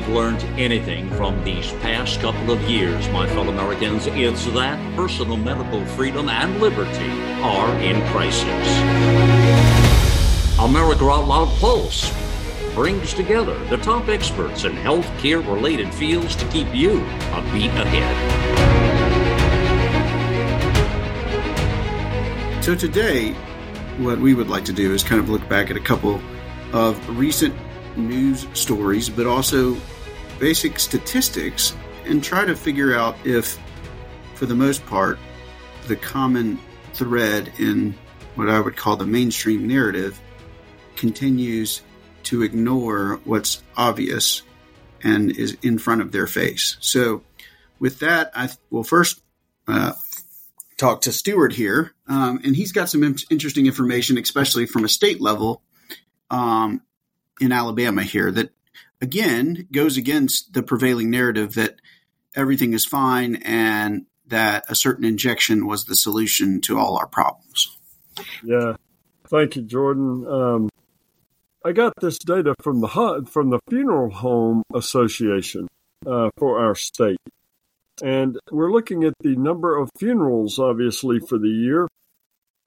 we've learned anything from these past couple of years, my fellow Americans, it's that personal medical freedom and liberty are in crisis. America Out Loud Pulse brings together the top experts in healthcare-related fields to keep you a beat ahead. So today, what we would like to do is kind of look back at a couple of recent news stories, but also basic statistics, and try to figure out if, for the most part, the common thread in what I would call the mainstream narrative continues to ignore what's obvious and is in front of their face. So with that, I will first talk to Stuart here, and he's got some interesting information, especially from a state level in Alabama here, that again goes against the prevailing narrative that everything is fine and that a certain injection was the solution to all our problems. Yeah. Thank you, Jordan. I got this data from the Funeral Home Association for our state. And we're looking at the number of funerals, obviously, for the year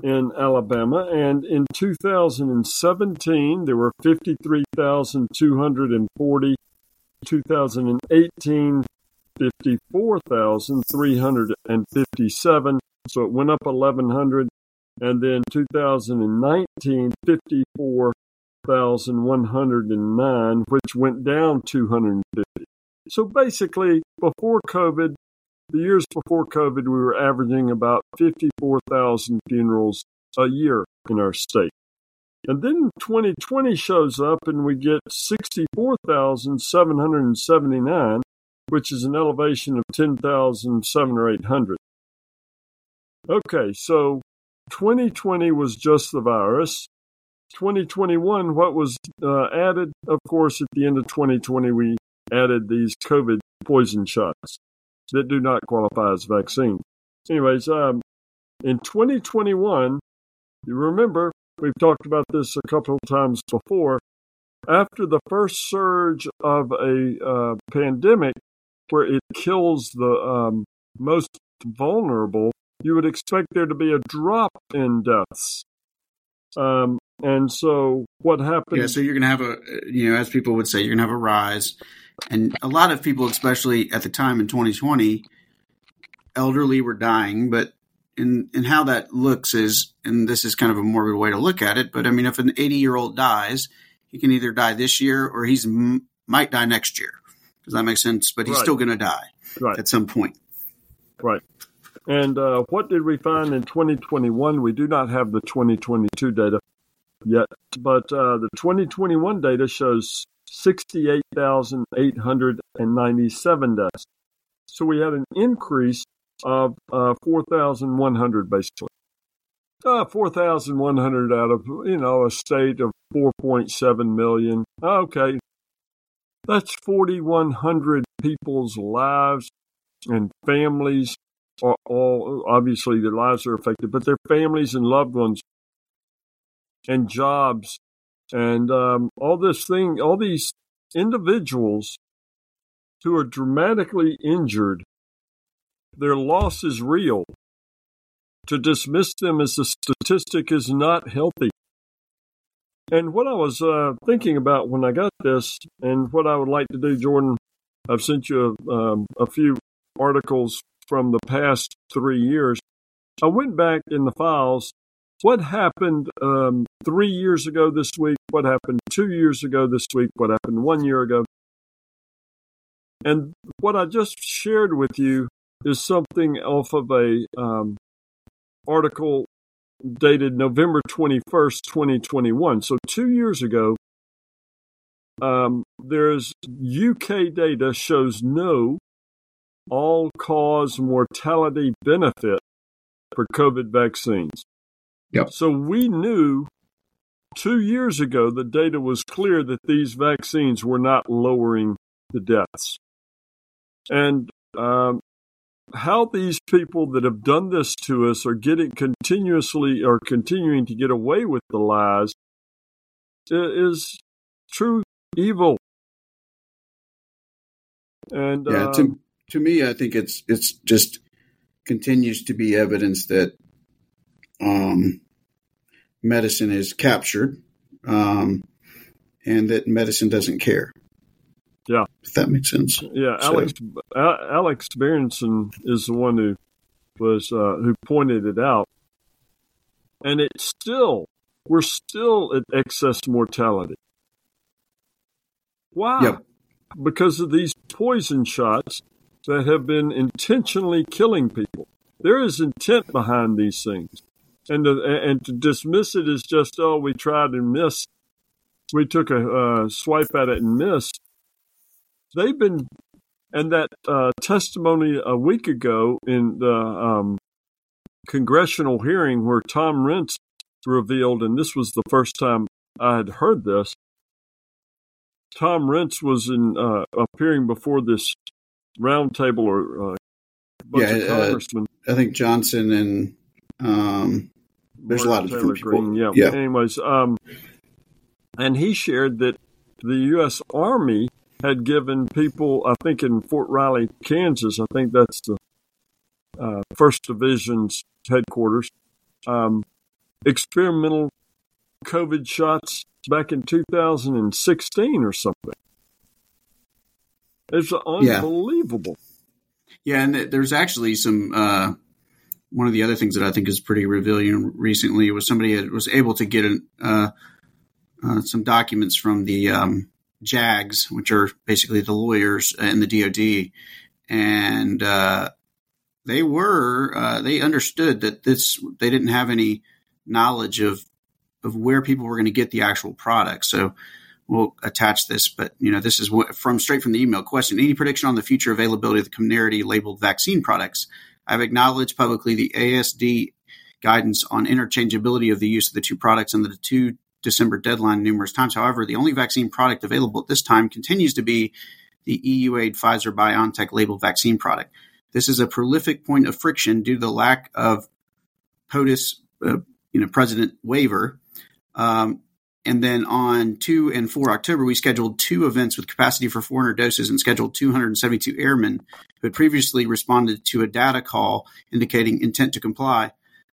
in Alabama. And in 2017, there were 53,240. 2018, 54,357. So it went up 1,100. And then 2019, 54,109, which went down 250. So basically, before COVID, the years before COVID, we were averaging about 54,000 funerals a year in our state. And then 2020 shows up and we get 64,779, which is an elevation of 10,700 or 800. Okay, so 2020 was just the virus. 2021, what was added, of course, at the end of 2020, we added these COVID poison shots that do not qualify as vaccine. Anyways, in 2021, you remember, we've talked about this a couple of times before, after the first surge of a pandemic where it kills the most vulnerable, you would expect there to be a drop in deaths. And so what happened? Yeah, so you're going to have a, as people would say, you're going to have a rise. And a lot of people, especially at the time in 2020, elderly were dying. But in how that looks is, and this is kind of a morbid way to look at it, but I mean, if an 80-year-old dies, he can either die this year or he might die next year. Does that make sense? But he's still going to die at some point. Right. And what did we find in 2021? We do not have the 2022 data yet, but the 2021 data shows 68,897 deaths. So we had an increase of 4,100, basically. 4,100 out of, a state of 4.7 million. Okay, that's 4,100 people's lives and families are all, obviously their lives are affected, but their families and loved ones and jobs and all these individuals who are dramatically injured, their loss is real. To dismiss them as a statistic is not healthy. And what I was thinking about when I got this, and what I would like to do, Jordan, I've sent you a few articles from the past 3 years. I went back in the files. What happened 3 years ago this week? What happened 2 years ago this week? What happened 1 year ago? And what I just shared with you is something off of a article dated November 21st, 2021. So 2 years ago, there's UK data shows no all-cause mortality benefit for COVID vaccines. Yep. So we knew 2 years ago, the data was clear that these vaccines were not lowering the deaths. And how these people that have done this to us are continuing to get away with the lies is true evil. And yeah, to me, I think it's just continues to be evidence that medicine is captured and that medicine doesn't care. Yeah. If that makes sense. Yeah. Alex Berenson is the one who was, who pointed it out. And it's still, we're still at excess mortality. Why? Yep. Because of these poison shots that have been intentionally killing people. There is intent behind these things. And to dismiss it as just, oh, we tried and missed. We took a swipe at it and missed. They've been, and that testimony a week ago in the congressional hearing where Tom Rentz revealed, and this was the first time I had heard this, Tom Rentz was appearing before this roundtable or bunch of congressmen. I think Johnson and there's Martin a lot of Taylor different people. Green, yeah. Anyways, and he shared that the U.S. Army had given people, I think in Fort Riley, Kansas, I think that's the 1st Division's headquarters, experimental COVID shots back in 2016 or something. It's unbelievable. Yeah, and there's actually some one of the other things that I think is pretty revealing recently was somebody was able to get some documents from the JAGs, which are basically the lawyers in the DOD, and they understood that they didn't have any knowledge of where people were going to get the actual product. So we'll attach this, but this is straight from the email question. Any prediction on the future availability of the Comirnaty labeled vaccine products? I've acknowledged publicly the ASD guidance on interchangeability of the use of the two products and the two December deadline numerous times. However, the only vaccine product available at this time continues to be the EUA Pfizer-BioNTech labeled vaccine product. This is a prolific point of friction due to the lack of POTUS, President waiver. And then on 2 and 4 October, we scheduled two events with capacity for 400 doses and scheduled 272 airmen who had previously responded to a data call indicating intent to comply.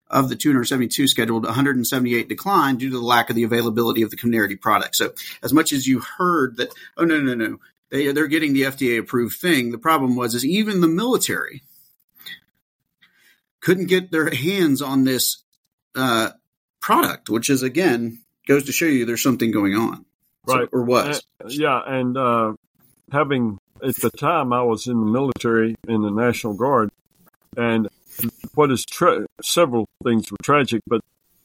Of the 272 scheduled, 178 declined due to the lack of the availability of the Comirnaty product. So as much as you heard that, oh, no, they're getting the FDA-approved thing, the problem was even the military couldn't get their hands on this product, which is, again, goes to show you there's something going on. Right. Or was. And having, at the time, I was in the military in the National Guard, and what is several things were tragic, but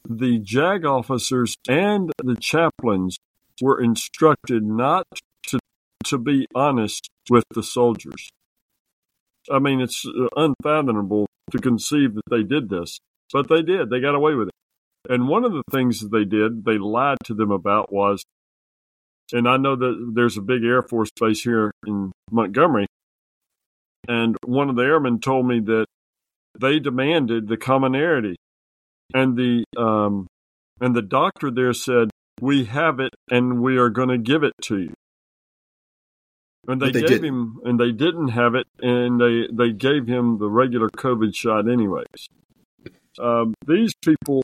the JAG officers and the chaplains were instructed not to be honest with the soldiers. I mean, it's unfathomable to conceive that they did this, but they did. They got away with it. And one of the things that they did, they lied to them about was, and I know that there's a big Air Force base here in Montgomery, and one of the airmen told me that they demanded the Comirnaty, and the doctor there said, "We have it, and we are going to give it to you." And they gave him, and they didn't have it, and they gave him the regular COVID shot anyways. These people,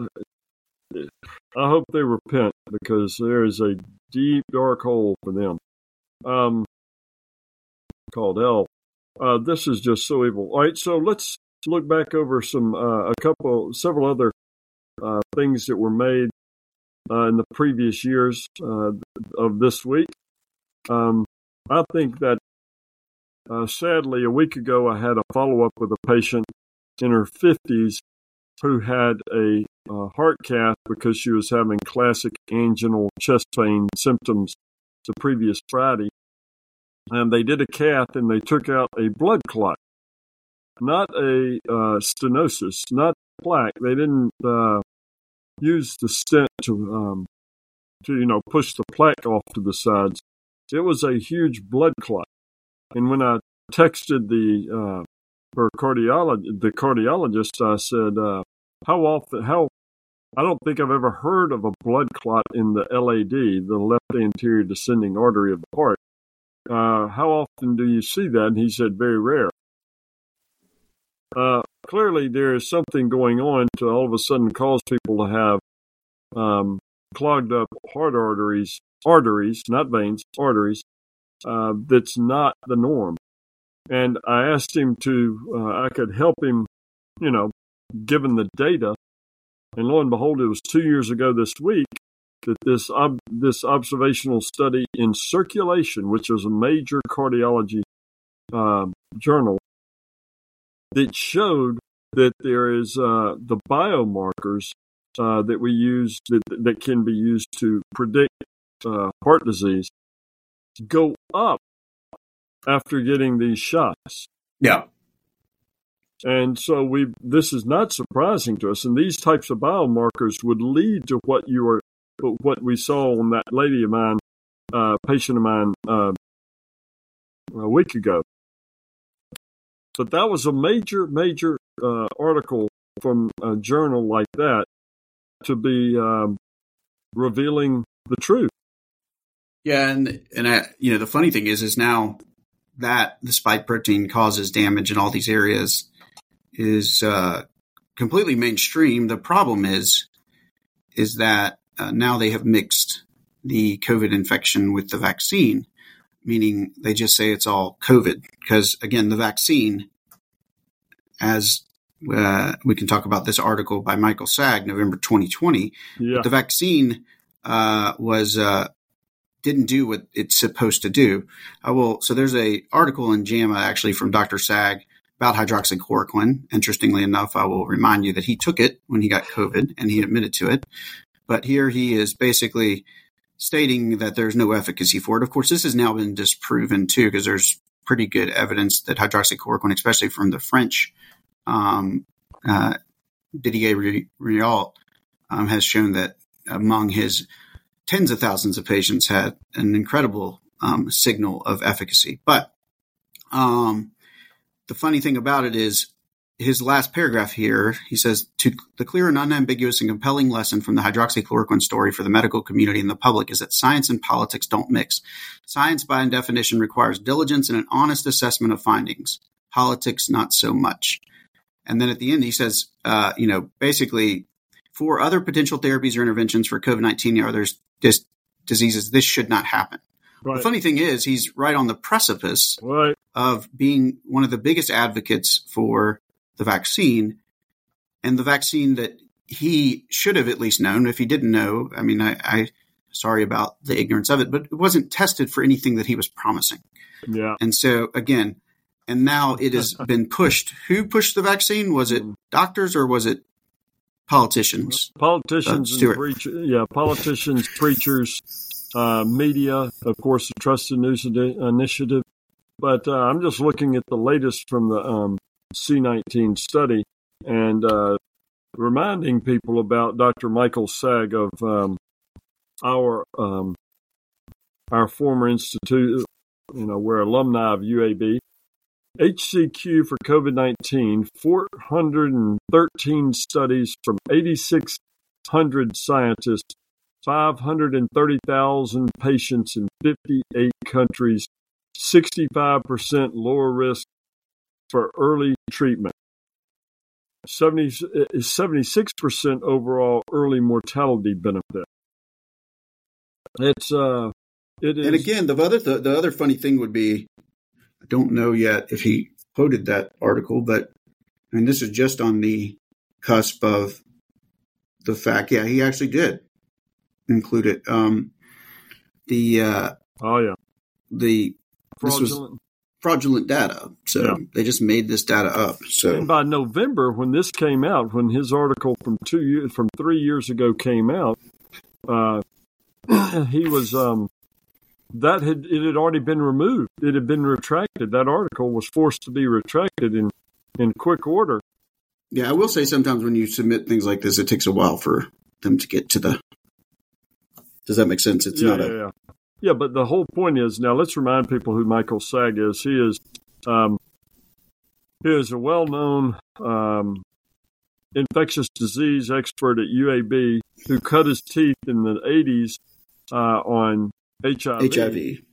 I hope they repent, because there is a deep dark hole for them called hell. This is just so evil. All right, so let's look back over several other things that were made in the previous years of this week. I think that, sadly, a week ago I had a follow-up with a patient in her 50s who had a heart cath because she was having classic anginal chest pain symptoms the previous Friday. And they did a cath, and they took out a blood clot, not a stenosis, not plaque. They didn't use the stent to push the plaque off to the sides. It was a huge blood clot. And when I texted the cardiologist, I said, I don't think I've ever heard of a blood clot in the LAD, the left anterior descending artery of the heart. How often do you see that? And he said, very rare. Clearly, there is something going on to all of a sudden cause people to have clogged up heart arteries, not veins, arteries, that's not the norm. And I asked him I could help him, given the data. And lo and behold, it was 2 years ago this week that this observational study in Circulation, which is a major cardiology journal, that showed that there is the biomarkers that we use that can be used to predict heart disease go up after getting these shots. Yeah. And so this is not surprising to us. And these types of biomarkers would lead to what we saw on that lady of mine, patient of mine, a week ago. But that was a major, major article from a journal like that to be revealing the truth. Yeah, and the funny thing is now that the spike protein causes damage in all these areas is completely mainstream. The problem is that now they have mixed the COVID infection with the vaccine, meaning they just say it's all COVID. Because, again, the vaccine, as we can talk about this article by Michael Saag, November 2020, yeah. The vaccine didn't do what it's supposed to do. So there's an article in JAMA, actually, from Dr. Saag about hydroxychloroquine. Interestingly enough, I will remind you that he took it when he got COVID, and he admitted to it. But here he is basically stating that there's no efficacy for it. Of course, this has now been disproven, too, because there's pretty good evidence that hydroxychloroquine, especially from the French, Didier Raoult, has shown that among his tens of thousands of patients had an incredible signal of efficacy. But the funny thing about it is, his last paragraph here, he says, to the clear and unambiguous and compelling lesson from the hydroxychloroquine story for the medical community and the public is that science and politics don't mix. Science, by definition, requires diligence and an honest assessment of findings. Politics, not so much. And then at the end, he says, basically, for other potential therapies or interventions for COVID-19 or other diseases, this should not happen. Right. The funny thing is, he's right on the precipice right. of being one of the biggest advocates for the vaccine, and the vaccine that he should have at least known. If he didn't know, I mean, I sorry about the ignorance of it, but it wasn't tested for anything that he was promising. Yeah. And so again, and now it has been pushed. Who pushed the vaccine? Was it doctors or was it politicians? Politicians, and politicians, preachers, media, of course, the Trusted News Initiative. But I'm just looking at the latest from the C19 study and reminding people about Dr. Michael Saag of our former institute, we're alumni of UAB. HCQ for COVID-19, 413 studies from 8,600 scientists, 530,000 patients in 58 countries, 65% lower risk for early treatment, 76% overall early mortality benefit. It is. And again, the other funny thing would be, I don't know yet if he quoted that article, but I mean, this is just on the cusp of the fact. Yeah, he actually did include it. Fraudulent data. So They just made this data up. So and by November, when this came out, when his article from 3 years ago came out, he was it had already been removed. It had been retracted. That article was forced to be retracted in quick order. Yeah, I will say sometimes when you submit things like this, it takes a while for them to get to the. Does that make sense? It's not a. Yeah. Yeah, but the whole point is, now let's remind people who Michael Saag is. He is a well-known infectious disease expert at UAB who cut his teeth in the 80s on HIV.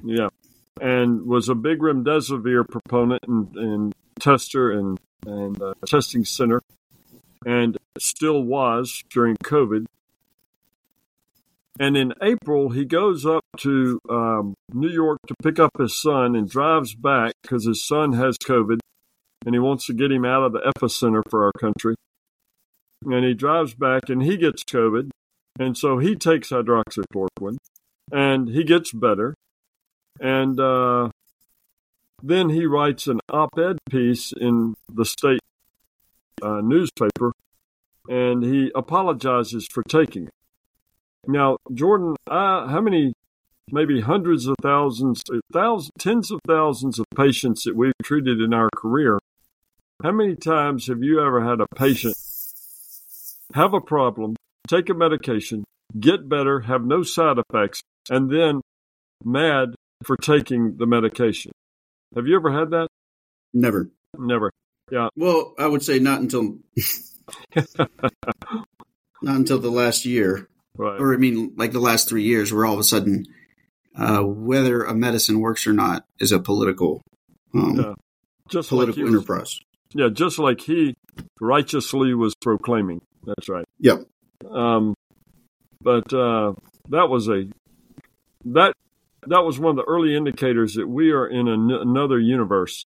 Yeah, and was a big remdesivir proponent and tester and testing center, and still was during COVID. And in April, he goes up to New York to pick up his son and drives back because his son has COVID, and he wants to get him out of the epicenter for our country. And he drives back, and he gets COVID, and so he takes hydroxychloroquine, and he gets better. And then he writes an op-ed piece in the state newspaper, and he apologizes for taking it. Now, Jordan, how many, maybe hundreds of thousands, tens of thousands of patients that we've treated in our career, how many times have you ever had a patient have a problem, take a medication, get better, have no side effects, and then mad for taking the medication? Have you ever had that? Never. Never. Yeah. Well, I would say not until the last year. Right. Or, I mean, like the last 3 years, where all of a sudden whether a medicine works or not is a political political enterprise. Yeah, just like he righteously was proclaiming. That's right. Yep. But that was one of the early indicators that we are in another universe,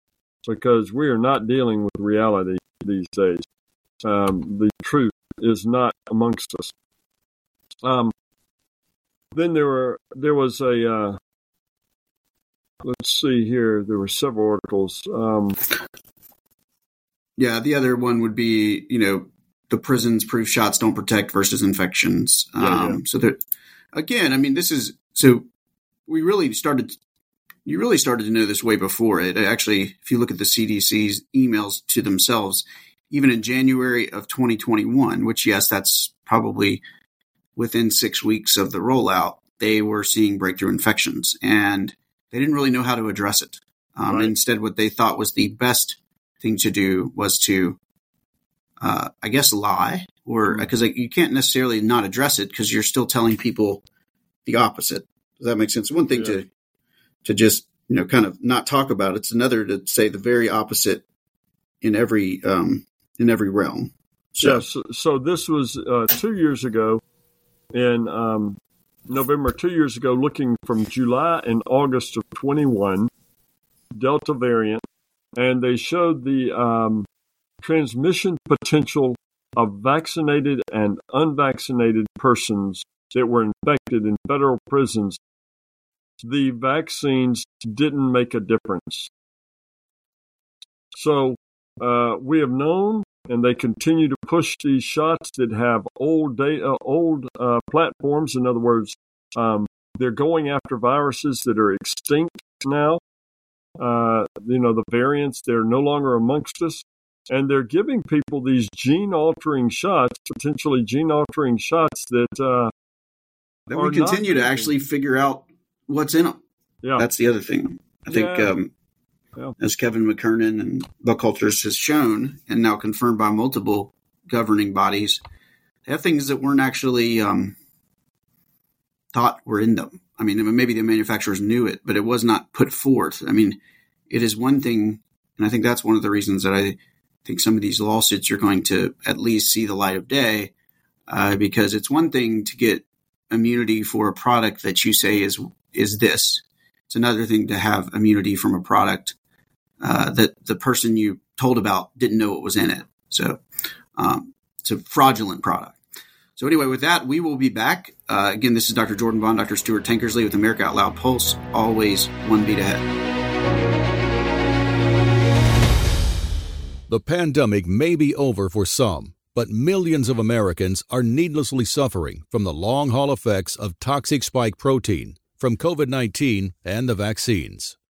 because we are not dealing with reality these days. The truth is not amongst us. Then there was a, let's see here. There were several articles. Yeah. The other one would be, the prisons prove shots don't protect versus infections. So there, again, I mean, you really started to know this way before it. Actually, if you look at the CDC's emails to themselves, even in January of 2021, which, yes, that's probably within 6 weeks of the rollout, they were seeing breakthrough infections, and they didn't really know how to address it. Right. Instead, what they thought was the best thing to do was to, lie, or because you can't necessarily not address it, because you're still telling people the opposite. Does that make sense? One thing to just kind of not talk about. It's another to say the very opposite in every realm. So. Yeah. So this was 2 years ago. In November, 2 years ago, looking from July and August of 21, Delta variant, and they showed the transmission potential of vaccinated and unvaccinated persons that were infected in federal prisons. The vaccines didn't make a difference. So we have known, and they continue to push these shots that have old data, old platforms. In other words, they're going after viruses that are extinct now. The variants, they're no longer amongst us. And they're giving people these gene-altering shots, potentially gene-altering shots that that we continue to actually figure out what's in them. Yeah. That's the other thing. I think as Kevin McKernan and Buckholtz has shown, and now confirmed by multiple governing bodies, they have things that weren't actually thought were in them. I mean, maybe the manufacturers knew it, but it was not put forth. I mean, it is one thing, and I think that's one of the reasons that I think some of these lawsuits are going to at least see the light of day, because it's one thing to get immunity for a product that you say is this. It's another thing to have immunity from a product that the person you told about didn't know what was in it. So it's a fraudulent product. So anyway, with that, we will be back. Again, this is Dr. Jordan Vaughn, Dr. Stuart Tankersley with America Out Loud Pulse. Always one beat ahead. The pandemic may be over for some, but millions of Americans are needlessly suffering from the long haul effects of toxic spike protein from COVID-19 and the vaccines.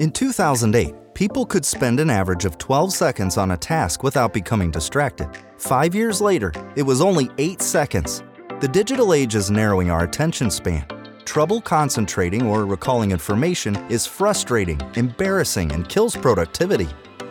In 2008, people could spend an average of 12 seconds on a task without becoming distracted. 5 years later, it was only 8 seconds. The digital age is narrowing our attention span. Trouble concentrating or recalling information is frustrating, embarrassing, and kills productivity.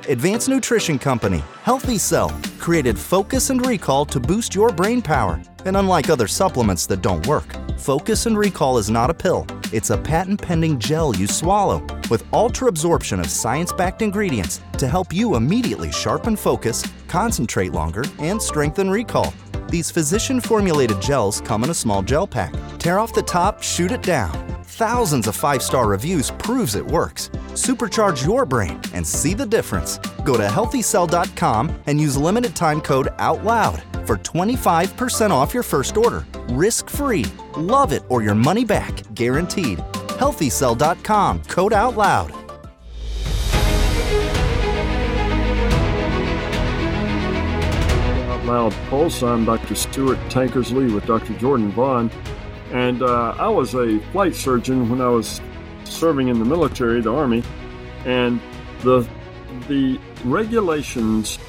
Advanced nutrition company HealthyCell created Focus and Recall to boost your brain power. And unlike other supplements that don't work, Focus and Recall is not a pill. It's a patent-pending gel you swallow with ultra-absorption of science-backed ingredients to help you immediately sharpen focus, concentrate longer, and strengthen recall. These physician-formulated gels come in a small gel pack. Tear off the top, shoot it down. Thousands of 5-star reviews proves it works. Supercharge your brain and see the difference. Go to HealthyCell.com and use limited time code OUTLOUD for 25% off your first order. Risk-free. Love it or your money back. Guaranteed. HealthyCell.com. Code OUTLOUD. Loud Pulse. I'm Dr. Stuart Tankersley with Dr. Jordan Vaughn, and I was a flight surgeon when I was serving in the military, the Army, and the regulations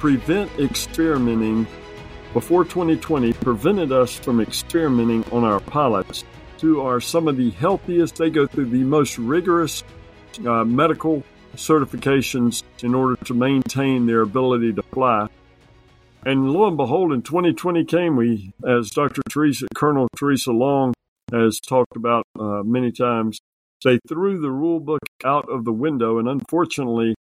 prevent experimenting before 2020 prevented us from experimenting on our pilots, who are some of the healthiest. They go through the most rigorous medical certifications in order to maintain their ability to fly. And lo and behold, in 2020 came, we, as Colonel Teresa Long has talked about many times, they threw the rule book out of the window, and unfortunately,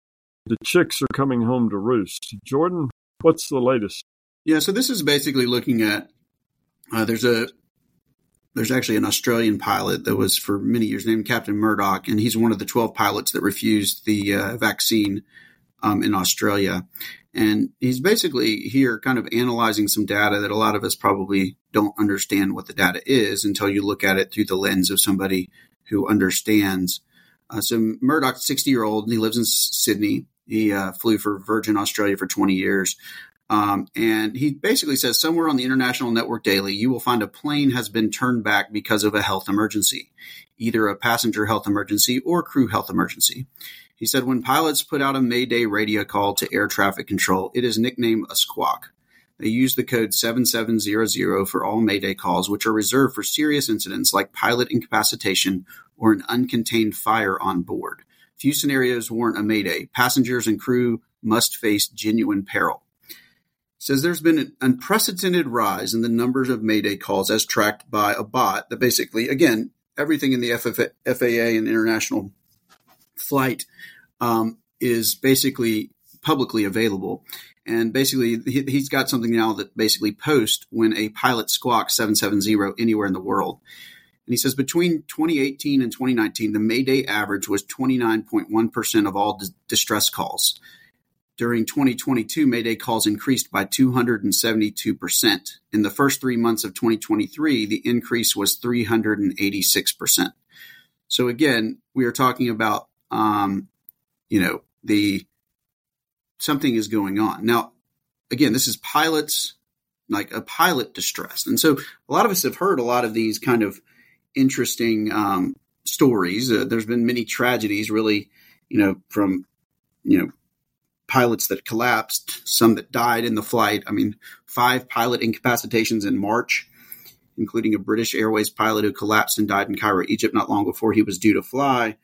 the chicks are coming home to roost. Jordan, what's the latest? Yeah, so this is basically looking at, there's actually an Australian pilot that was for many years named Captain Murdoch, and he's one of the 12 pilots that refused the vaccine in Australia. And he's basically here kind of analyzing some data that a lot of us probably don't understand what the data is until you look at it through the lens of somebody who understands. So Murdoch's 60-year-old, and he lives in Sydney. He flew for Virgin Australia for 20 years. And he basically says somewhere on the International Network Daily, you will find a plane has been turned back because of a health emergency, either a passenger health emergency or crew health emergency. He said, when pilots put out a Mayday radio call to air traffic control, it is nicknamed a squawk. They use the code 7700 for all Mayday calls, which are reserved for serious incidents like pilot incapacitation or an uncontained fire on board. Few scenarios warrant a Mayday. Passengers and crew must face genuine peril. He says there's been an unprecedented rise in the numbers of Mayday calls as tracked by a bot that basically, again, everything in the FAA and international flight is basically publicly available. And basically, he's got something now that basically posts when a pilot squawks 770 anywhere in the world. And he says between 2018 and 2019, the Mayday average was 29.1% of all distress calls. During 2022, Mayday calls increased by 272%. In the first 3 months of 2023, the increase was 386%. So again, we are talking about something is going on. Now, again, this is pilots, like a pilot distress. And so a lot of us have heard a lot of these kind of interesting stories. There's been many tragedies really, from, pilots that collapsed, some that died in the flight. I mean, 5 pilot incapacitations in March, including a British Airways pilot who collapsed and died in Cairo, Egypt, not long before he was due to fly.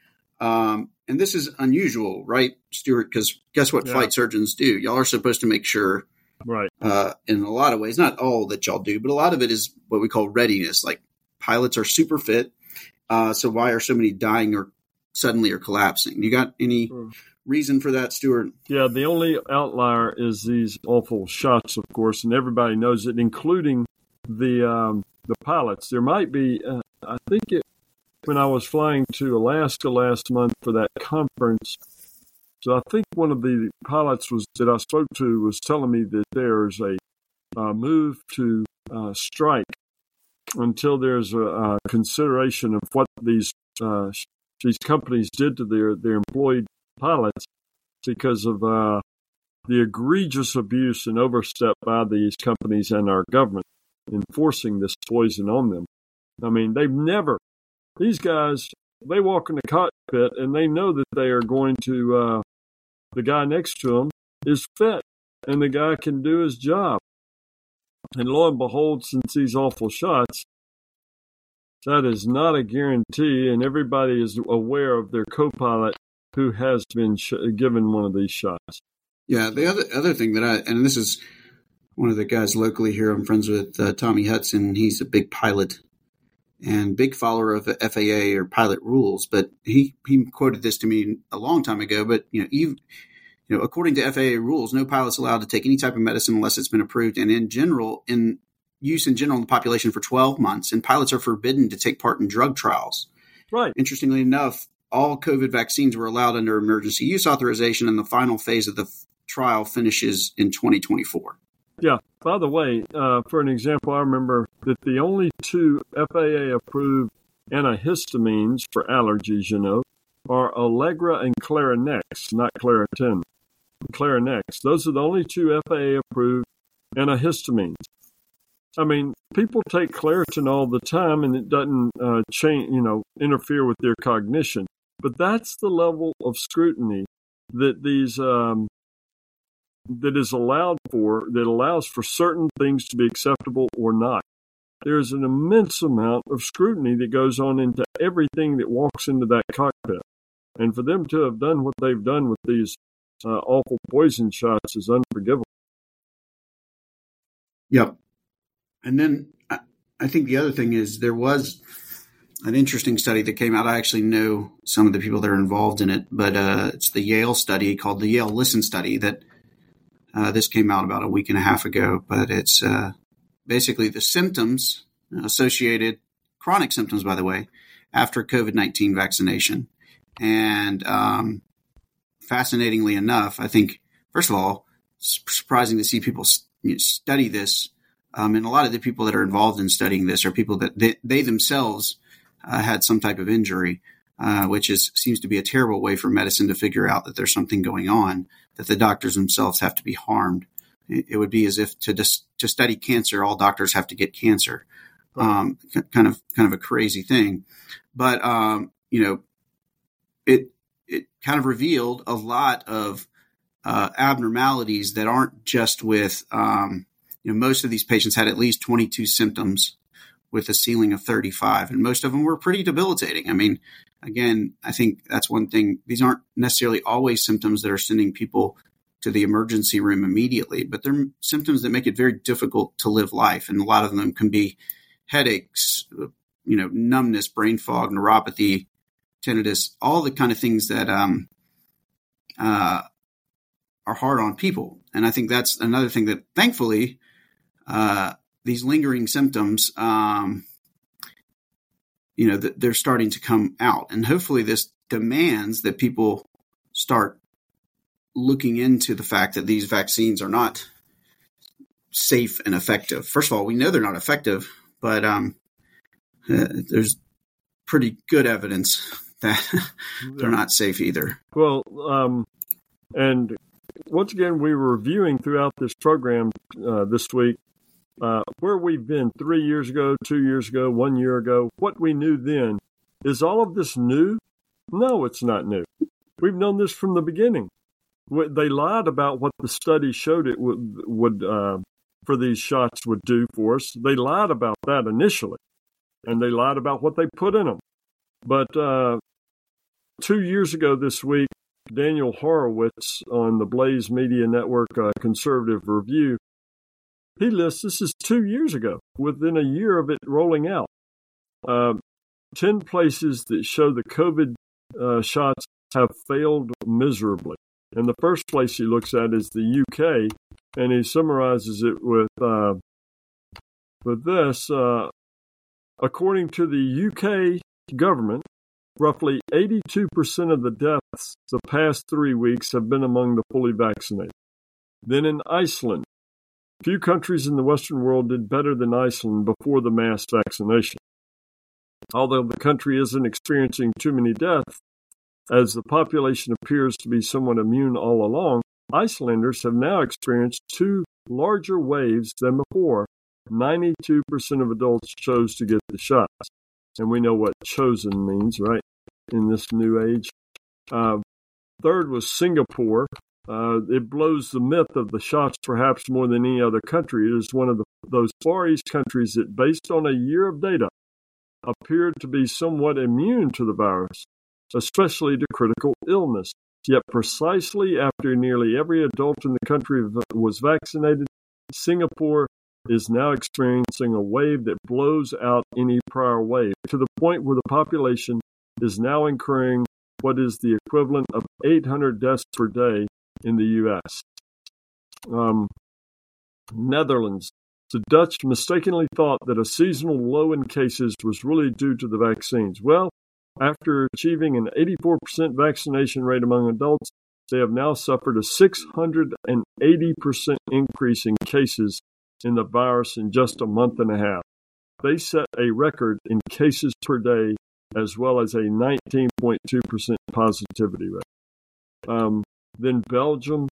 And this is unusual, right, Stuart? Because guess what flight surgeons do? Y'all are supposed to make sure, right? In a lot of ways, not all that y'all do, but a lot of it is what we call readiness. Like pilots are super fit. So why are so many dying or suddenly or collapsing? You got any reason for that, Stuart? Yeah, the only outlier is these awful shots, of course, and everybody knows it, including the pilots. There might be, when I was flying to Alaska last month for that conference, So I think one of the pilots was that I spoke to was telling me that there's a move to strike until there's a consideration of what these companies did to their employed pilots because of the egregious abuse and overstep by these companies and our government in forcing this poison on them. I mean, these guys, they walk in the cockpit and they know that they are going to, the guy next to them is fit and the guy can do his job. And lo and behold, since these awful shots, that is not a guarantee, and everybody is aware of their co-pilot who has been given one of these shots. Yeah, the other thing that and this is one of the guys locally here I'm friends with, Tommy Hudson. He's a big pilot and big follower of the FAA or pilot rules, but he quoted this to me a long time ago, but according to FAA rules, no pilot's allowed to take any type of medicine unless it's been approved, and in use in general in the population for 12 months, and pilots are forbidden to take part in drug trials. Right. Interestingly enough, all COVID vaccines were allowed under emergency use authorization, and the final phase of the trial finishes in 2024. Yeah. By the way, for an example, I remember that the only two FAA-approved antihistamines for allergies, are Allegra and Clarinex, not Claritin. Clarinex. Those are the only two FAA-approved antihistamines. I mean, people take Claritin all the time, and it doesn't interfere with their cognition. But that's the level of scrutiny that that is allowed for, that allows for certain things to be acceptable or not. There's an immense amount of scrutiny that goes on into everything that walks into that cockpit. And for them to have done what they've done with these awful poison shots is unforgivable. Yep. And then I think the other thing is there was an interesting study that came out. I actually know some of the people that are involved in it, but it's the Yale study called the Yale Listen Study that this came out about a week and a half ago. But it's basically the symptoms associated, chronic symptoms, by the way, after COVID-19 vaccination. And fascinatingly enough, I think, first of all, it's surprising to see people study this. And a lot of the people that are involved in studying this are people that they themselves had some type of injury, which seems to be a terrible way for medicine to figure out that there's something going on, that the doctors themselves have to be harmed. It would be as if to study cancer, all doctors have to get cancer. Kind of a crazy thing. But, it kind of revealed a lot of abnormalities that aren't just with most of these patients had at least 22 symptoms with a ceiling of 35, and most of them were pretty debilitating. I mean, again, I think that's one thing. These aren't necessarily always symptoms that are sending people to the emergency room immediately, but they're symptoms that make it very difficult to live life. And a lot of them can be headaches, numbness, brain fog, neuropathy, tinnitus, all the kind of things that are hard on people. And I think that's another thing that thankfully these lingering symptoms, they're starting to come out. And hopefully this demands that people start looking into the fact that these vaccines are not safe and effective. First of all, we know they're not effective, but there's pretty good evidence that they're not safe either. Well, and once again, we were reviewing throughout this program this week where we've been 3 years ago, 2 years ago, 1 year ago, what we knew then. Is all of this new? No, it's not new. We've known this from the beginning. They lied about what the study showed it would for these shots would do for us. They lied about that initially, and they lied about what they put in them. But 2 years ago this week, Daniel Horowitz on the Blaze Media Network Conservative Review, he lists, this is 2 years ago, within a year of it rolling out, 10 places that show the COVID shots have failed miserably. And the first place he looks at is the UK, and he summarizes it with this. According to the UK government, Roughly 82% of the deaths the past 3 weeks have been among the fully vaccinated. Then in Iceland, few countries in the Western world did better than Iceland before the mass vaccination. Although the country isn't experiencing too many deaths, as the population appears to be somewhat immune all along, Icelanders have now experienced two larger waves than before. 92% of adults chose to get the shots. And we know what chosen means, right, in this new age. Third was Singapore. It blows the myth of the shots perhaps more than any other country. It is one of those Far East countries that, based on a year of data, appeared to be somewhat immune to the virus, especially to critical illness. Yet precisely after nearly every adult in the country was vaccinated, Singapore is now experiencing a wave that blows out any prior wave, to the point where the population is now incurring what is the equivalent of 800 deaths per day in the U.S. Netherlands. The Dutch mistakenly thought that a seasonal low in cases was really due to the vaccines. Well, after achieving an 84% vaccination rate among adults, they have now suffered a 680% increase in cases in the virus in just a month and a half. They set a record in cases per day, as well as a 19.2% positivity rate. Then Belgium,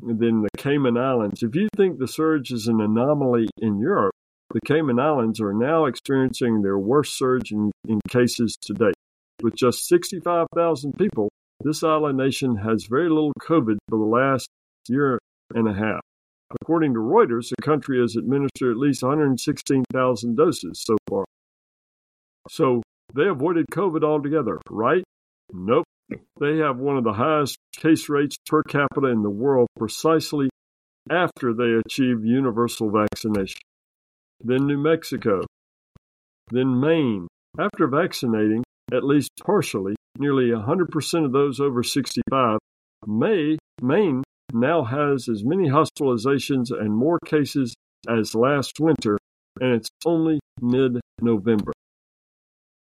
and then the Cayman Islands. If you think the surge is an anomaly in Europe, the Cayman Islands are now experiencing their worst surge in cases to date. With just 65,000 people, this island nation has very little COVID for the last year and a half. According to Reuters, the country has administered at least 116,000 doses so far. So they avoided COVID altogether, right? Nope. They have one of the highest case rates per capita in the world precisely after they achieve universal vaccination. Then New Mexico. Then Maine. After vaccinating, at least partially, nearly 100% of those over 65, Maine now has as many hospitalizations and more cases as last winter, and it's only mid-November.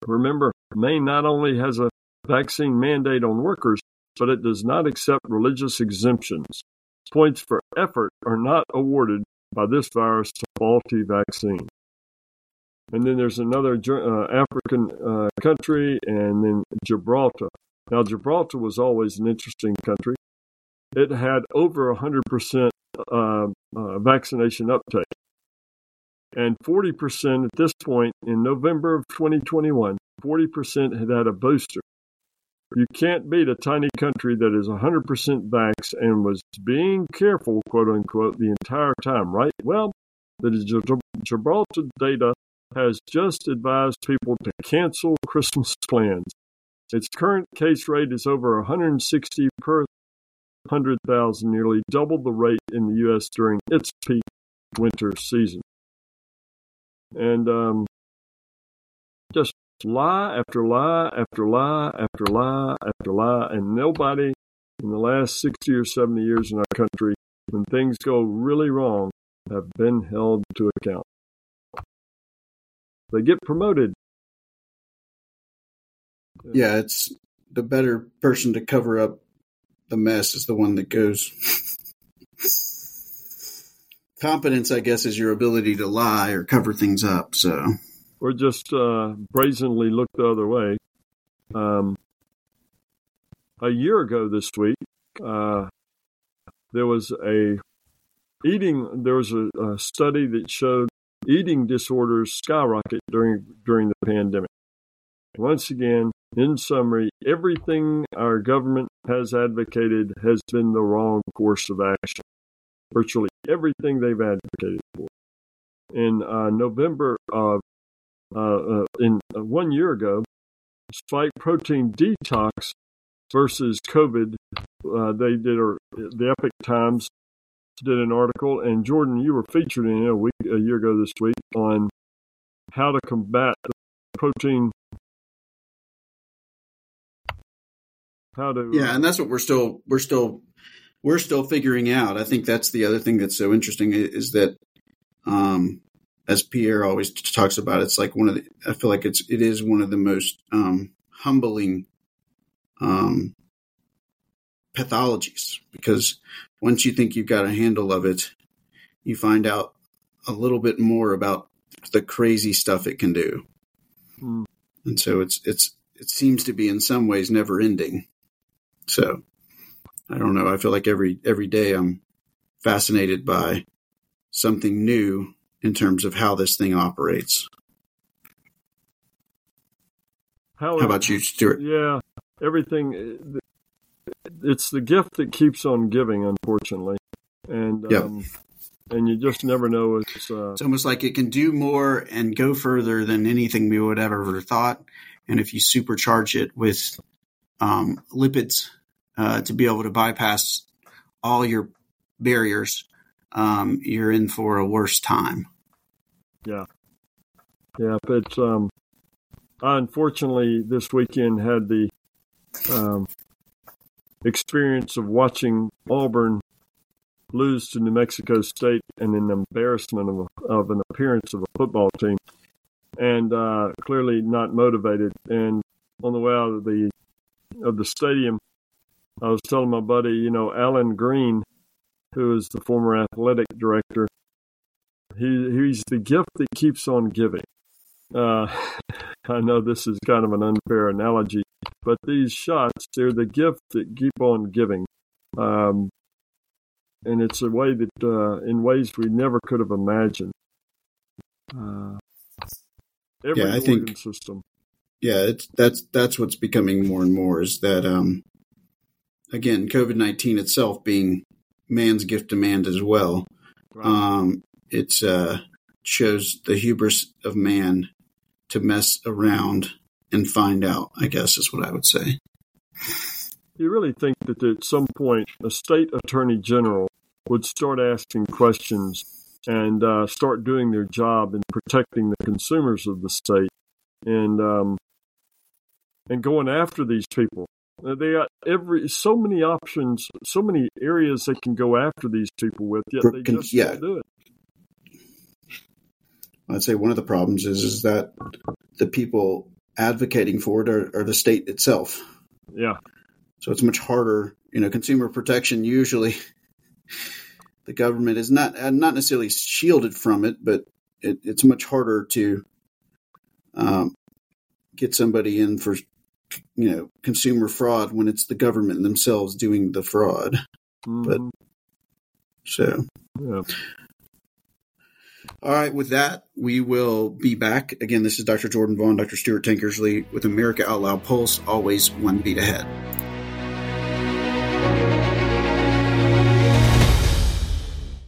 Remember, Maine not only has a vaccine mandate on workers, but it does not accept religious exemptions. Points for effort are not awarded by this virus to faulty vaccine. And then there's another African country, and then Gibraltar. Now, Gibraltar was always an interesting country. It had over 100% vaccination uptake. And 40% at this point, in November of 2021, 40% had had a booster. You can't beat a tiny country that is 100% vaxxed and was being careful, quote-unquote, the entire time, right? Well, the Gibraltar data has just advised people to cancel Christmas plans. Its current case rate is over 160 per 100,000, nearly double the rate in the U.S. during its peak winter season. And just lie after lie after lie after lie after lie, and nobody in the last 60 or 70 years in our country, when things go really wrong, have been held to account. They get promoted. Yeah, it's the better person to cover up the mess is the one that goes. Competence, I guess, is your ability to lie or cover things up, so... Or just brazenly look the other way. A year ago this week, there was a study that showed eating disorders skyrocket during the pandemic. Once again, in summary, everything our government has advocated has been the wrong course of action. Virtually everything they've advocated for. In November of 1 year ago, spike protein detox versus COVID. The Epic Times did an article, and Jordan, you were featured in it a year ago this week on how to combat and that's what we're still figuring out. I think that's the other thing that's so interesting is that. As Pierre always talks about, it's like one of the. I feel like it is one of the most humbling pathologies, because once you think you've got a handle of it, you find out a little bit more about the crazy stuff it can do. Mm. And so it seems to be in some ways never ending. So I don't know. I feel like every day I'm fascinated by something new in terms of how this thing operates. How about you, Stuart? Yeah, everything. It's the gift that keeps on giving, unfortunately. And and you just never know. It's almost like it can do more and go further than anything we would have ever thought. And if you supercharge it with lipids to be able to bypass all your barriers, you're in for a worse time. Yeah. Yeah, but I unfortunately this weekend had the experience of watching Auburn lose to New Mexico State in an embarrassment of an appearance of a football team, and clearly not motivated. And on the way out of the stadium, I was telling my buddy, Alan Green, who is the former athletic director, he's the gift that keeps on giving. I know this is kind of an unfair analogy, but these shots, they're the gift that keep on giving. And it's a way that, in ways we never could have imagined. Every organ system. Yeah, that's what's becoming more and more is that, again, COVID-19 itself being man's gift to man as well. Right. It's shows the hubris of man to mess around and find out, I guess is what I would say. You really think that at some point a state attorney general would start asking questions and start doing their job in protecting the consumers of the state and going after these people? They got so many options, so many areas they can go after these people with, yet they just can't do it. I'd say one of the problems is that the people advocating for it are the state itself. Yeah. So it's much harder, consumer protection, usually the government is not necessarily shielded from it, but it's much harder to get somebody in for, consumer fraud when it's the government themselves doing the fraud. Mm-hmm. But so. Yeah. All right. With that, we will be back. Again, this is Dr. Jordan Vaughn, Dr. Stuart Tankersley with America Out Loud Pulse, always one beat ahead.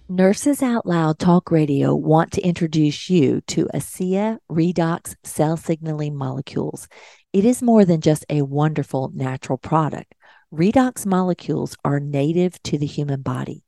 Nurses Out Loud Talk Radio want to introduce you to ASEA Redox Cell Signaling Molecules. It is more than just a wonderful natural product. Redox molecules are native to the human body.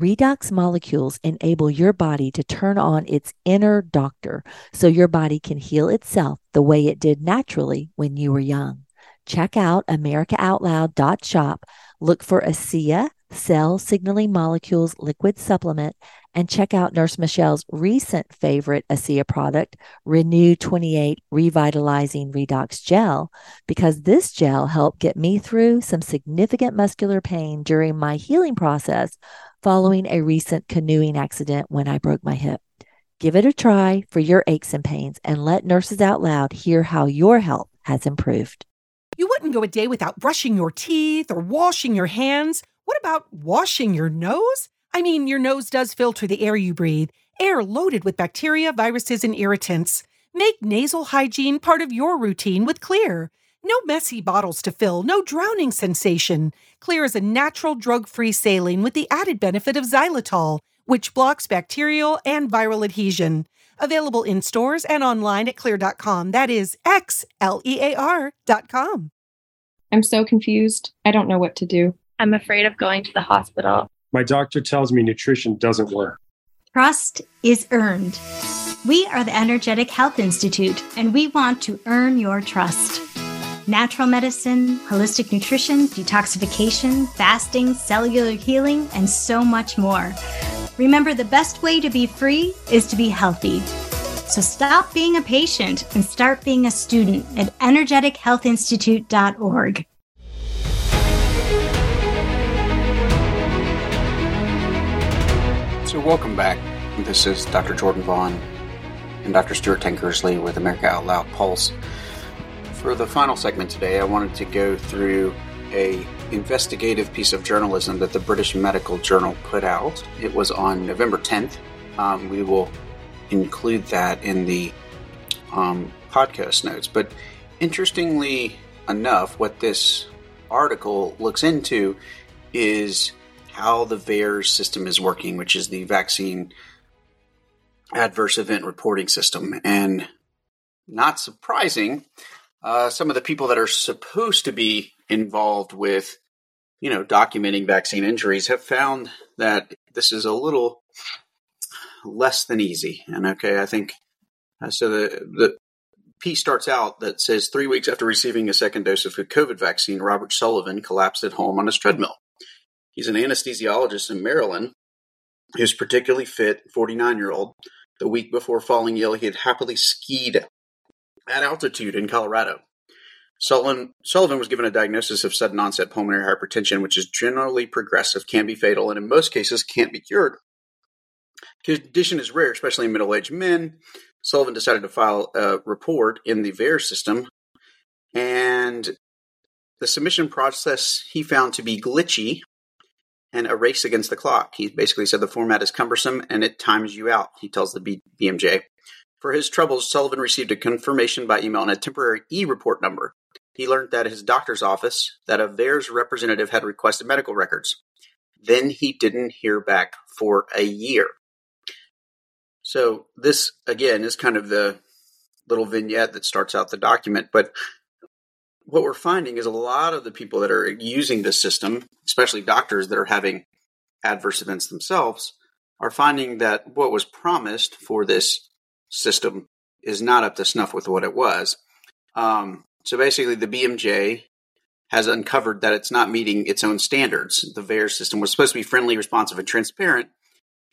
Redox molecules enable your body to turn on its inner doctor so your body can heal itself the way it did naturally when you were young. Check out AmericaOutloud.shop. Look for ASEA Cell Signaling Molecules Liquid Supplement, and check out Nurse Michelle's recent favorite ASEA product, Renew 28 Revitalizing Redox Gel, because this gel helped get me through some significant muscular pain during my healing process following a recent canoeing accident when I broke my hip. Give it a try for your aches and pains, and let Nurses Out Loud hear how your health has improved. You wouldn't go a day without brushing your teeth or washing your hands. What about washing your nose? I mean, your nose does filter the air you breathe, air loaded with bacteria, viruses, and irritants. Make nasal hygiene part of your routine with Clear. No messy bottles to fill, no drowning sensation. Clear is a natural drug-free saline with the added benefit of xylitol, which blocks bacterial and viral adhesion. Available in stores and online at clear.com. That is XLEAR.com. I'm so confused. I don't know what to do. I'm afraid of going to the hospital. My doctor tells me nutrition doesn't work. Trust is earned. We are the Energetic Health Institute, and we want to earn your trust. Natural medicine, holistic nutrition, detoxification, fasting, cellular healing, and so much more. Remember, the best way to be free is to be healthy. So stop being a patient and start being a student at energetichealthinstitute.org. So welcome back. This is Dr. Jordan Vaughn and Dr. Stuart Tankersley with America Out Loud Pulse. For the final segment today, I wanted to go through an investigative piece of journalism that the British Medical Journal put out. It was on November 10th. We will include that in the podcast notes. But interestingly enough, what this article looks into is how the VAERS system is working, which is the Vaccine Adverse Event Reporting System. And not surprising, some of the people that are supposed to be involved with, you know, documenting vaccine injuries have found that this is a little less than easy. And okay, I think so. The piece starts out that says 3 weeks after receiving a second dose of the COVID vaccine, Robert Sullivan collapsed at home on his treadmill. He's an anesthesiologist in Maryland who's particularly fit, 49-year-old. The week before falling ill, he had happily skied at altitude in Colorado. Sullivan was given a diagnosis of sudden onset pulmonary hypertension, which is generally progressive, can be fatal, and in most cases can't be cured. Condition is rare, especially in middle-aged men. Sullivan decided to file a report in the VAERS system, and the submission process he found to be glitchy and a race against the clock. He basically said the format is cumbersome and it times you out, he tells the BMJ. For his troubles, Sullivan received a confirmation by email and a temporary e-report number. He learned that at his doctor's office that a VAERS representative had requested medical records. Then he didn't hear back for a year. So this, again, is kind of the little vignette that starts out the document. But what we're finding is a lot of the people that are using this system, especially doctors that are having adverse events themselves, are finding that what was promised for this system is not up to snuff with what it was. So basically, the BMJ has uncovered that it's not meeting its own standards. The VAERS system was supposed to be friendly, responsive, and transparent,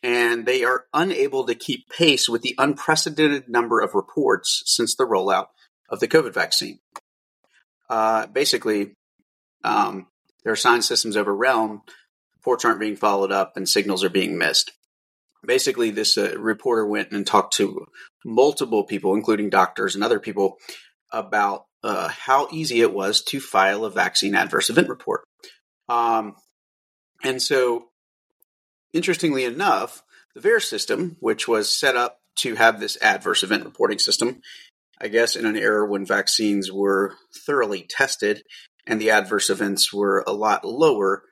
and they are unable to keep pace with the unprecedented number of reports since the rollout of the COVID vaccine. Basically, their sign systems overwhelmed, reports aren't being followed up, and signals are being missed. Basically, this reporter went and talked to multiple people, including doctors and other people, about how easy it was to file a vaccine adverse event report. And so, interestingly enough, the VAERS system, which was set up to have this adverse event reporting system, I guess in an era when vaccines were thoroughly tested and the adverse events were a lot lower,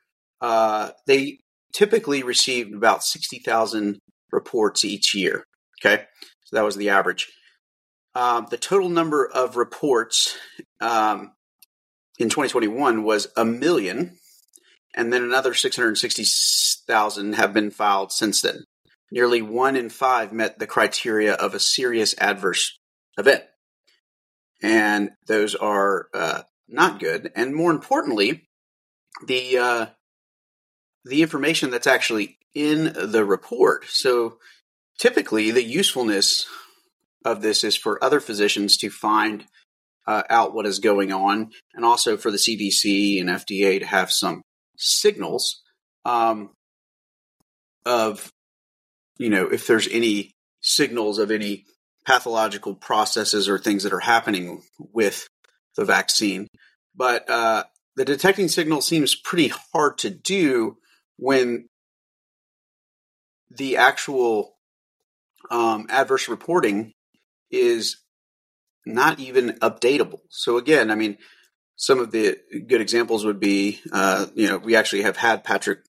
they typically received about 60,000 reports each year. Okay, so that was the average. The total number of reports in 2021 was 1 million, and then another 660,000 have been filed since then. Nearly 1 in 5 met the criteria of a serious adverse event. And those are not good. And more importantly, the information that's actually in the report. So typically, the usefulness of this is for other physicians to find out what is going on, and also for the CDC and FDA to have some signals of, you know, if there's any signals of any pathological processes or things that are happening with the vaccine. But the detecting signal seems pretty hard to do when the actual adverse reporting is not even updatable. So again, I mean, some of the good examples would be, you know, we actually have had Patrick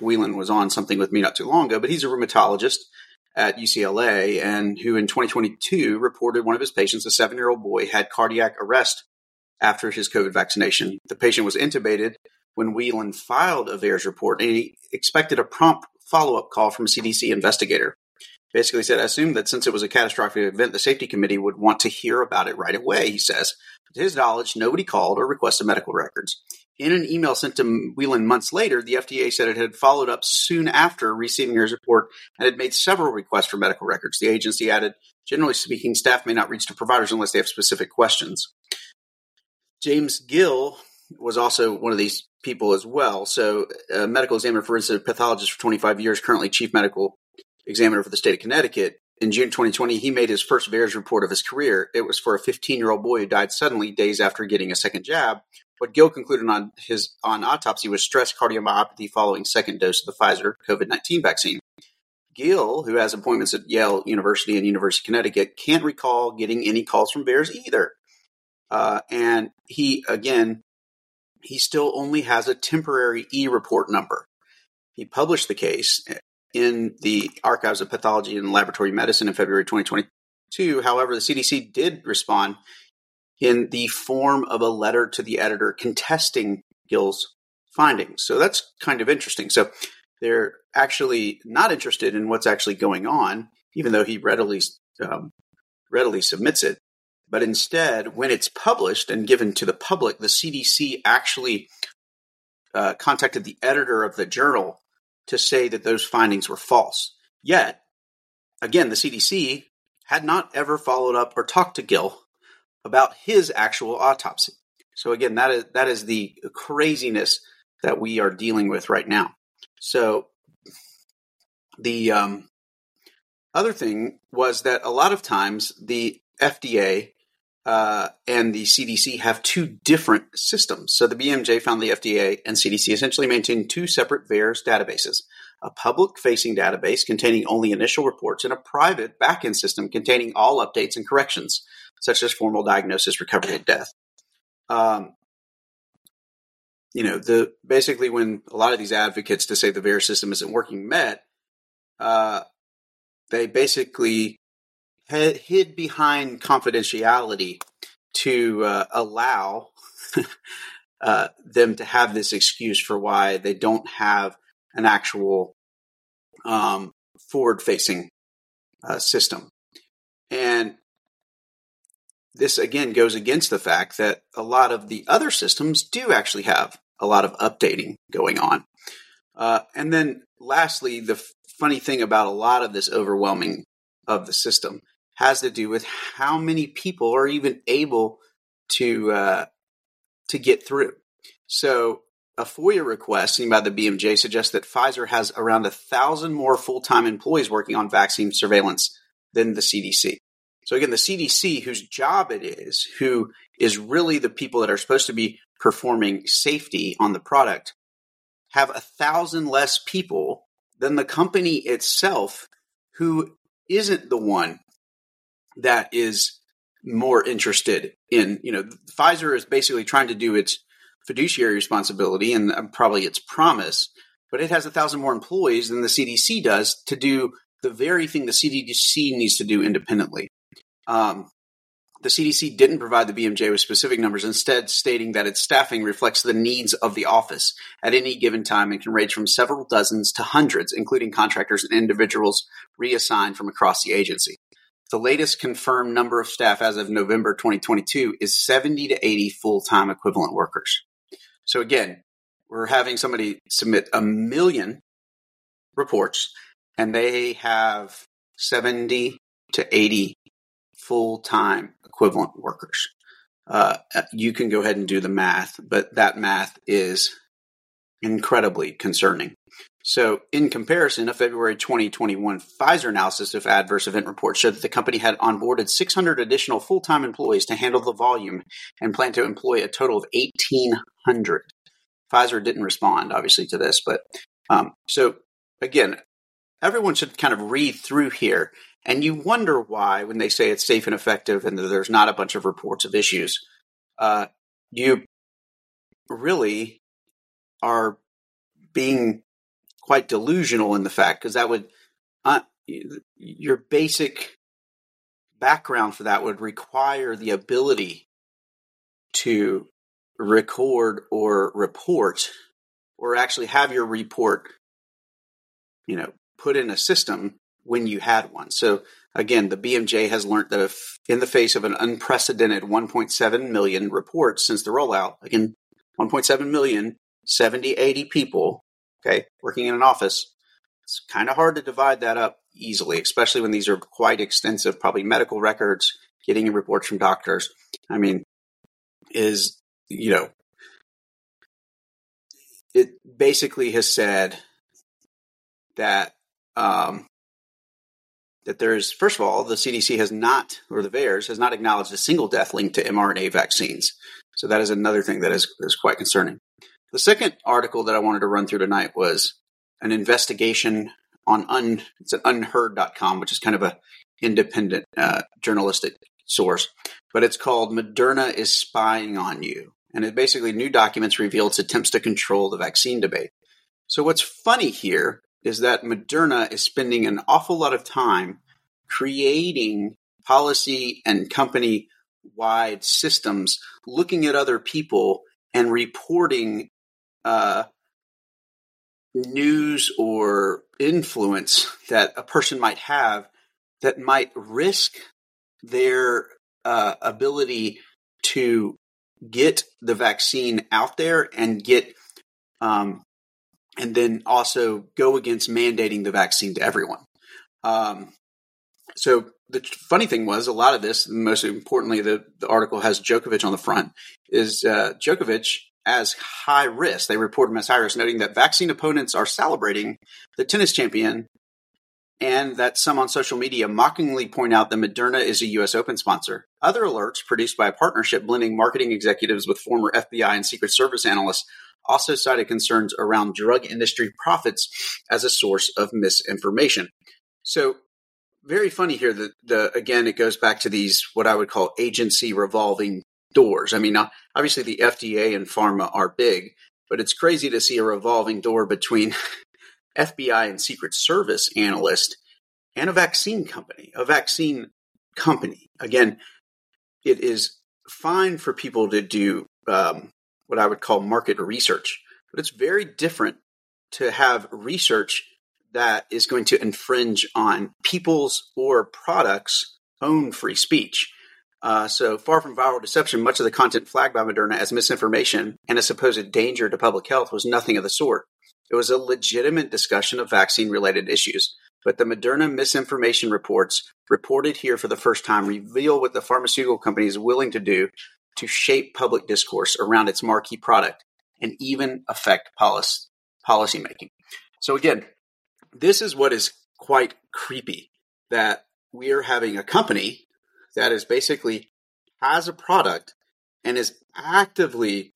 Whelan was on something with me not too long ago, but he's a rheumatologist at UCLA, and who in 2022 reported one of his patients, a 7-year-old boy, had cardiac arrest after his COVID vaccination. The patient was intubated when Whelan filed a VAERS report, and he expected a prompt follow-up call from a CDC investigator. Basically said, I assume that since it was a catastrophic event, the safety committee would want to hear about it right away, he says. To his knowledge, nobody called or requested medical records. In an email sent to Whelan months later, the FDA said it had followed up soon after receiving his report and had made several requests for medical records. The agency added, generally speaking, staff may not reach to providers unless they have specific questions. James Gill was also one of these people as well. So a medical examiner, forensic pathologist for 25 years, currently chief medical examiner for the state of Connecticut. In June 2020, he made his first VAERS report of his career. It was for a 15-year-old boy who died suddenly days after getting a second jab. What Gill concluded on his autopsy was stress cardiomyopathy following second dose of the Pfizer COVID-19 vaccine. Gill, who has appointments at Yale University and University of Connecticut, can't recall getting any calls from VAERS either. And he still only has a temporary e-report number. He published the case in the Archives of Pathology and Laboratory Medicine in February 2022. However, the CDC did respond in the form of a letter to the editor contesting Gill's findings. So that's kind of interesting. So they're actually not interested in what's actually going on, even though he readily submits it. But instead, when it's published and given to the public, the CDC actually contacted the editor of the journal to say that those findings were false. Yet, again, the CDC had not ever followed up or talked to Gill about his actual autopsy. So again, that is the craziness that we are dealing with right now. So the other thing was that a lot of times the FDA and the CDC have two different systems. So the BMJ found the FDA and CDC essentially maintain two separate VAERS databases, a public-facing database containing only initial reports and a private back-end system containing all updates and corrections, such as formal diagnosis, recovery, and death. Basically when a lot of these advocates to say the VAERS system isn't working met, they basically hid behind confidentiality to allow them to have this excuse for why they don't have an actual forward-facing system. And this, again, goes against the fact that a lot of the other systems do actually have a lot of updating going on. And then lastly, the funny thing about a lot of this overwhelming of the system has to do with how many people are even able to get through. So a FOIA request seen by the BMJ suggests that Pfizer has around 1,000 more full-time employees working on vaccine surveillance than the CDC. So again, the CDC, whose job it is, who is really the people that are supposed to be performing safety on the product, have 1,000 less people than the company itself, who isn't the one that is more interested in, Pfizer is basically trying to do its fiduciary responsibility and probably its promise, but it has 1,000 more employees than the CDC does to do the very thing the CDC needs to do independently. The CDC didn't provide the BMJ with specific numbers, instead stating that its staffing reflects the needs of the office at any given time and can range from several dozens to hundreds, including contractors and individuals reassigned from across the agency. The latest confirmed number of staff as of November 2022 is 70 to 80 full-time equivalent workers. So again, we're having somebody submit 1 million reports, and they have 70 to 80 full-time equivalent workers. You can go ahead and do the math, but that math is incredibly concerning. So in comparison, a February 2021 Pfizer analysis of adverse event reports showed that the company had onboarded 600 additional full-time employees to handle the volume and planned to employ a total of 1,800. Pfizer didn't respond, obviously, to this, but so again, everyone should kind of read through here. And you wonder why, when they say it's safe and effective and that there's not a bunch of reports of issues, you really are being quite delusional in the fact, because that would your basic background for that would require the ability to record or report or actually have your report, put in a system when you had one. So again, the BMJ has learned that if in the face of an unprecedented 1.7 million reports since the rollout, again, 1.7 million, 70, 80 people, okay, working in an office. It's kind of hard to divide that up easily, especially when these are quite extensive, probably medical records, getting reports from doctors. I mean, is, you know, it basically has said that that there is, first of all, the CDC has not, or the VAERS has not acknowledged a single death linked to mRNA vaccines. So that is another thing that is quite concerning. The second article that I wanted to run through tonight was an investigation on it's at unheard.com, which is kind of a independent journalistic source, but it's called Moderna is Spying on You. And it basically, new documents reveal its attempts to control the vaccine debate. So what's funny here is that Moderna is spending an awful lot of time creating policy and company-wide systems, looking at other people and reporting news or influence that a person might have that might risk their ability to get the vaccine out there and get and then also go against mandating the vaccine to everyone. So the funny thing was, a lot of this, and most importantly, the article has Djokovic on the front, is Djokovic as high risk. They report him as high risk, noting that vaccine opponents are celebrating the tennis champion and that some on social media mockingly point out that Moderna is a U.S. Open sponsor. Other alerts produced by a partnership blending marketing executives with former FBI and Secret Service analysts also cited concerns around drug industry profits as a source of misinformation. So very funny here that, again, it goes back to these what I would call agency revolving doors. I mean, obviously the FDA and pharma are big, but it's crazy to see a revolving door between FBI and Secret Service analyst and a vaccine company. Again, it is fine for people to do what I would call market research, but it's very different to have research that is going to infringe on people's or products' own free speech. So far from viral deception, much of the content flagged by Moderna as misinformation and a supposed danger to public health was nothing of the sort. It was a legitimate discussion of vaccine-related issues, but the Moderna misinformation reports reported here for the first time reveal what the pharmaceutical company is willing to do to shape public discourse around its marquee product and even affect policy making. So again, this is what is quite creepy, that we are having a company that is basically has a product and is actively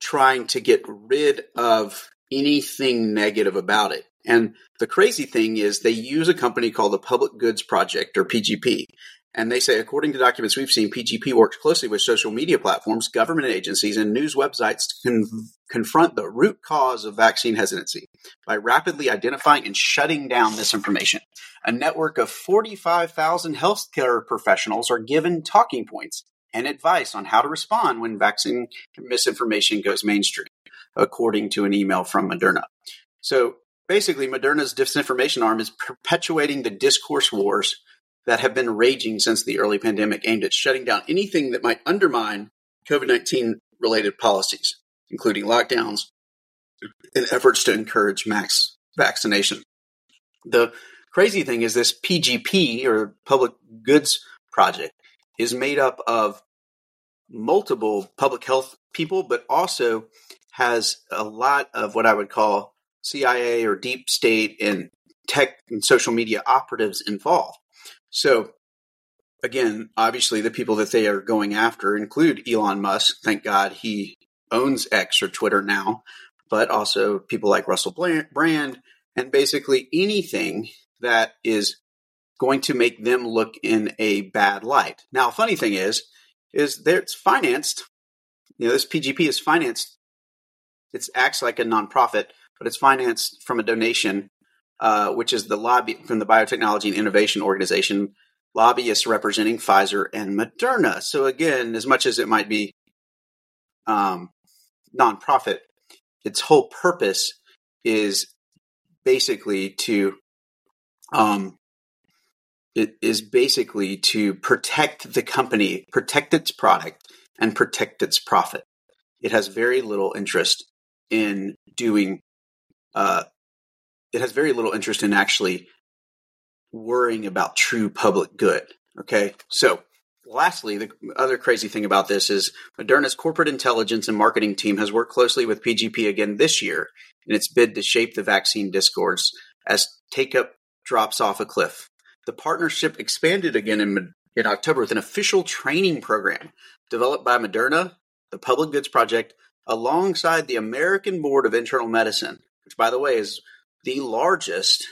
trying to get rid of anything negative about it. And the crazy thing is they use a company called the Public Goods Project, or PGP. And they say, according to documents we've seen, PGP works closely with social media platforms, government agencies, and news websites to confront the root cause of vaccine hesitancy by rapidly identifying and shutting down misinformation. A network of 45,000 healthcare professionals are given talking points and advice on how to respond when vaccine misinformation goes mainstream, according to an email from Moderna. So basically, Moderna's disinformation arm is perpetuating the discourse wars that have been raging since the early pandemic, aimed at shutting down anything that might undermine COVID-19 related policies, including lockdowns and efforts to encourage mass vaccination. The crazy thing is this PGP, or Public Goods Project, is made up of multiple public health people, but also has a lot of what I would call CIA or deep state and tech and social media operatives involved. So again, obviously the people that they are going after include Elon Musk. Thank God he owns X, or Twitter now, but also people like Russell Brand, and basically anything that is going to make them look in a bad light. Now, funny thing is there, it's financed. You know, this PGP is financed. It acts like a nonprofit, but it's financed from a donation, which is the lobby from the Biotechnology and Innovation Organization, lobbyists representing Pfizer and Moderna. So again, as much as it might be nonprofit, its whole purpose is basically to protect the company, protect its product, and protect its profit. it has very little interest in doing, it has very little interest in actually worrying about true public good. Okay. So lastly, the other crazy thing about this is Moderna's corporate intelligence and marketing team has worked closely with PGP again this year in its bid to shape the vaccine discourse as take-up drops off a cliff. The partnership expanded again in October with an official training program developed by Moderna, the Public Goods Project, alongside the American Board of Internal Medicine, which, by the way, is the largest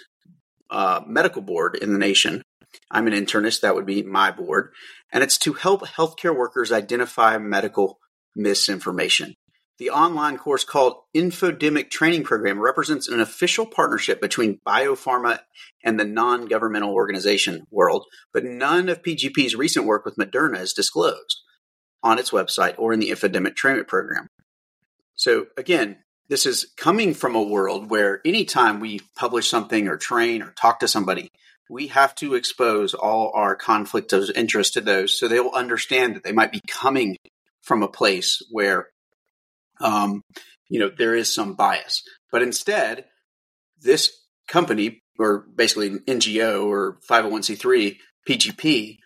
medical board in the nation. I'm an internist. That would be my board. And it's to help healthcare workers identify medical misinformation. The online course called Infodemic Training Program represents an official partnership between biopharma and the non-governmental organization world, but none of PGP's recent work with Moderna is disclosed on its website or in the Infodemic Training Program. So again, this is coming from a world where anytime we publish something or train or talk to somebody, we have to expose all our conflict of interest to those so they will understand that they might be coming from a place where there is some bias. But instead, this company, or basically an NGO or 501c3, PGP,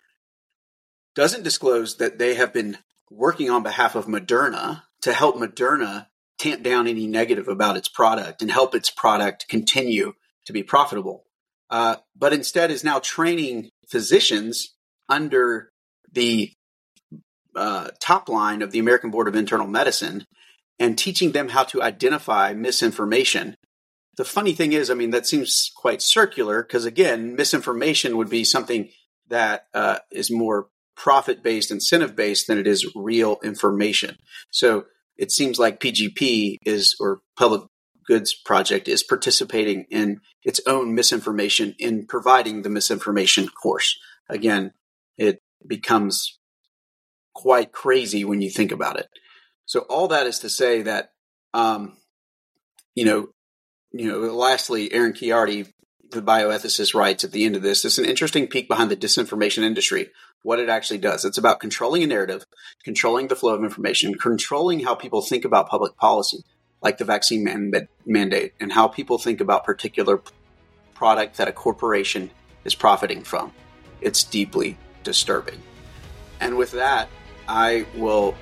doesn't disclose that they have been working on behalf of Moderna to help Moderna tamp down any negative about its product and help its product continue to be profitable. But instead is now training physicians under the top line of the American Board of Internal Medicine and teaching them how to identify misinformation. The funny thing is, I mean, that seems quite circular because, again, misinformation would be something that is more profit-based, incentive-based than it is real information. So it seems like PGP is, or Public Goods Project, is participating in its own misinformation in providing the misinformation course. Again, it becomes quite crazy when you think about it. So all that is to say that, lastly, Aaron Chiardi, the bioethicist, writes at the end of this, it's an interesting peek behind the disinformation industry, what it actually does. It's about controlling a narrative, controlling the flow of information, controlling how people think about public policy, like the vaccine mandate, and how people think about particular product that a corporation is profiting from. It's deeply disturbing. And with that, I will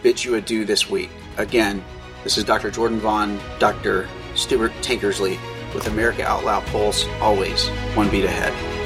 bid you adieu this week. Again, this is Dr. Jordan Vaughn, Dr. Stuart Tankersley with America Out Loud Pulse. Always one beat ahead.